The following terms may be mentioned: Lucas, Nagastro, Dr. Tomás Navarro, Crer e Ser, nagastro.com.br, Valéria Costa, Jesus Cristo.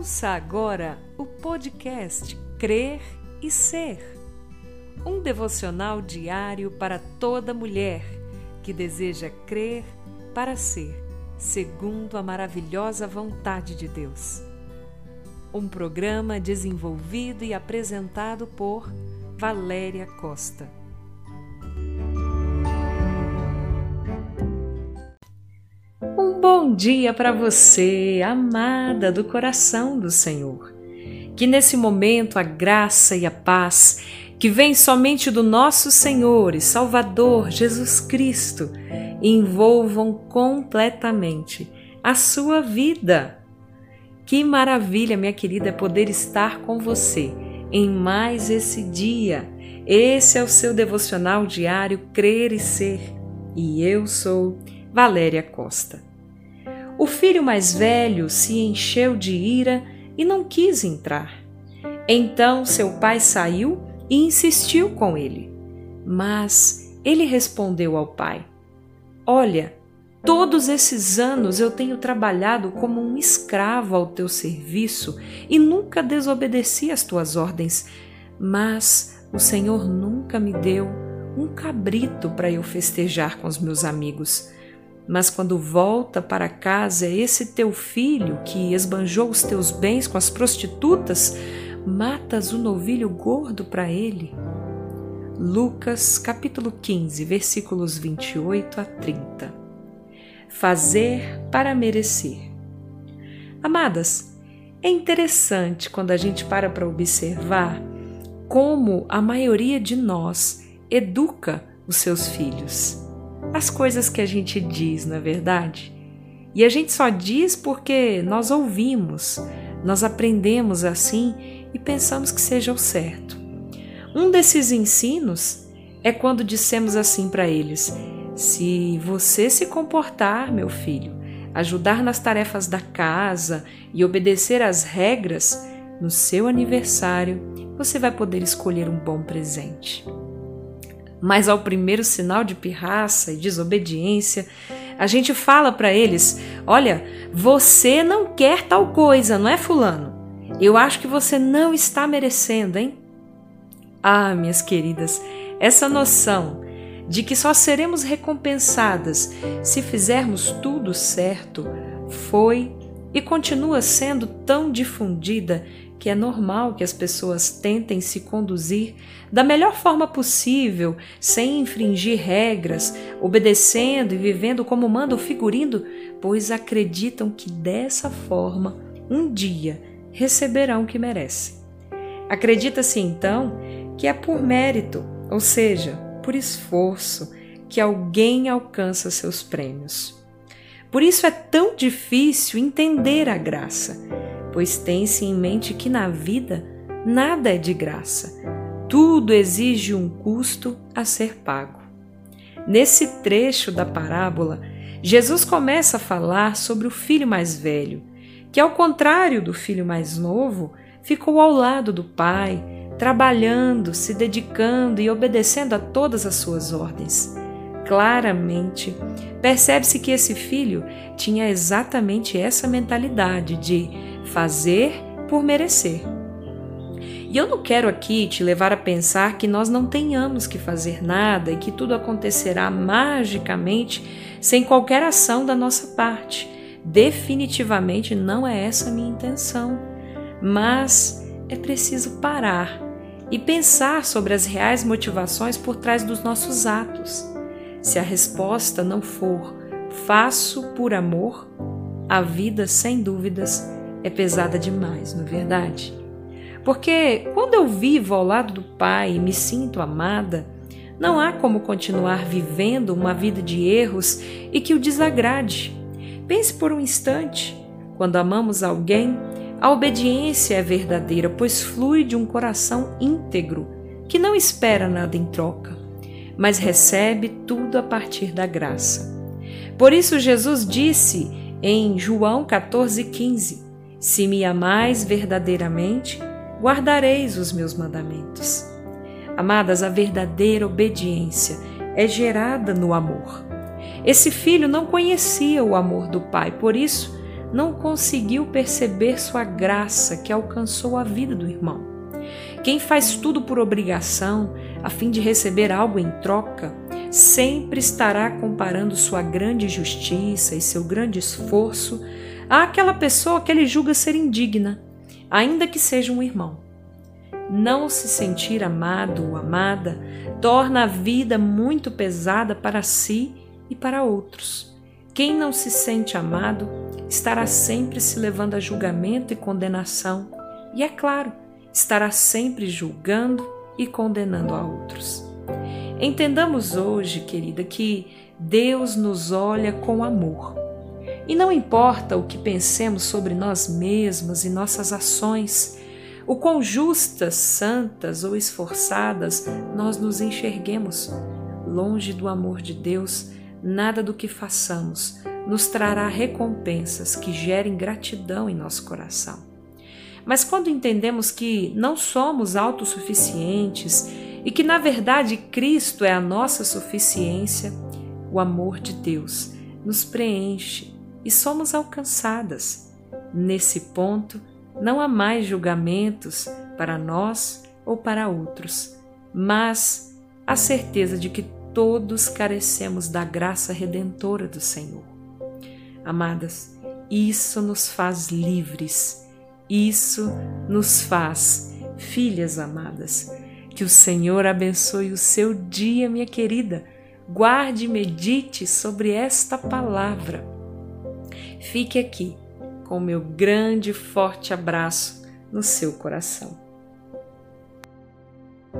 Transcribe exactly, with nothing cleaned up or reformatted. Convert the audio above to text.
Ouça agora o podcast Crer e Ser, um devocional diário para toda mulher que deseja crer para ser, segundo a maravilhosa vontade de Deus. Um programa desenvolvido e apresentado por Valéria Costa. Um bom dia para você, amada do coração do Senhor. Que nesse momento a graça e a paz que vem somente do nosso Senhor e Salvador Jesus Cristo envolvam completamente a sua vida. Que maravilha, minha querida, poder estar com você em mais esse dia. Esse é o seu devocional diário Crer e Ser. E eu sou Valéria Costa. O filho mais velho se encheu de ira e não quis entrar. Então seu pai saiu e insistiu com ele. Mas ele respondeu ao pai: Olha, todos esses anos eu tenho trabalhado como um escravo ao teu serviço e nunca desobedeci às tuas ordens, mas o Senhor nunca me deu um cabrito para eu festejar com os meus amigos. Mas quando volta para casa esse teu filho que esbanjou os teus bens com as prostitutas, matas o novilho gordo para ele. Lucas capítulo quinze, versículos vinte e oito a trinta. Fazer para merecer. Amadas, é interessante quando a gente para para observar como a maioria de nós educa os seus filhos. As coisas que a gente diz, não é verdade? E a gente só diz porque nós ouvimos, nós aprendemos assim e pensamos que seja o certo. Um desses ensinos é quando dissemos assim para eles: se você se comportar, meu filho, ajudar nas tarefas da casa e obedecer às regras, no seu aniversário você vai poder escolher um bom presente. Mas ao primeiro sinal de pirraça e desobediência, a gente fala para eles: olha, você não quer tal coisa, não é, fulano? Eu acho que você não está merecendo, hein? Ah, minhas queridas, essa noção de que só seremos recompensadas se fizermos tudo certo, foi e continua sendo tão difundida que é normal que as pessoas tentem se conduzir da melhor forma possível, sem infringir regras, obedecendo e vivendo como manda o figurino, pois acreditam que dessa forma um dia receberão o que merecem. Acredita-se então que é por mérito, ou seja, por esforço, que alguém alcança seus prêmios. Por isso é tão difícil entender a graça, pois tem-se em mente que na vida nada é de graça, tudo exige um custo a ser pago. Nesse trecho da parábola, Jesus começa a falar sobre o filho mais velho, que ao contrário do filho mais novo, ficou ao lado do pai, trabalhando, se dedicando e obedecendo a todas as suas ordens. Claramente, percebe-se que esse filho tinha exatamente essa mentalidade de fazer por merecer. E eu não quero aqui te levar a pensar que nós não tenhamos que fazer nada e que tudo acontecerá magicamente sem qualquer ação da nossa parte. Definitivamente não é essa a minha intenção. Mas é preciso parar e pensar sobre as reais motivações por trás dos nossos atos. Se a resposta não for faço por amor, a vida, sem dúvidas, é pesada demais, não é verdade? Porque quando eu vivo ao lado do Pai e me sinto amada, não há como continuar vivendo uma vida de erros e que o desagrade. Pense por um instante, quando amamos alguém, a obediência é verdadeira, pois flui de um coração íntegro, que não espera nada em troca, mas recebe tudo a partir da graça. Por isso Jesus disse em João quatorze, quinze, se me amais verdadeiramente, guardareis os meus mandamentos. Amadas, a verdadeira obediência é gerada no amor. Esse filho não conhecia o amor do Pai, por isso não conseguiu perceber sua graça que alcançou a vida do irmão. Quem faz tudo por obrigação, a fim de receber algo em troca, sempre estará comparando sua grande justiça e seu grande esforço àquela pessoa que ele julga ser indigna, ainda que seja um irmão. Não se sentir amado ou amada torna a vida muito pesada para si e para outros. Quem não se sente amado estará sempre se levando a julgamento e condenação e, é claro, estará sempre julgando e condenando a outros. Entendamos hoje, querida, que Deus nos olha com amor. E não importa o que pensemos sobre nós mesmas e nossas ações, o quão justas, santas ou esforçadas nós nos enxerguemos. Longe do amor de Deus, nada do que façamos nos trará recompensas que gerem gratidão em nosso coração. Mas quando entendemos que não somos autossuficientes e que, na verdade, Cristo é a nossa suficiência, o amor de Deus nos preenche e somos alcançadas. Nesse ponto, não há mais julgamentos para nós ou para outros, mas a certeza de que todos carecemos da graça redentora do Senhor. Amadas, isso nos faz livres. Isso nos faz, filhas amadas. Que o Senhor abençoe o seu dia, minha querida. Guarde e medite sobre esta palavra. Fique aqui com o meu grande e forte abraço no seu coração.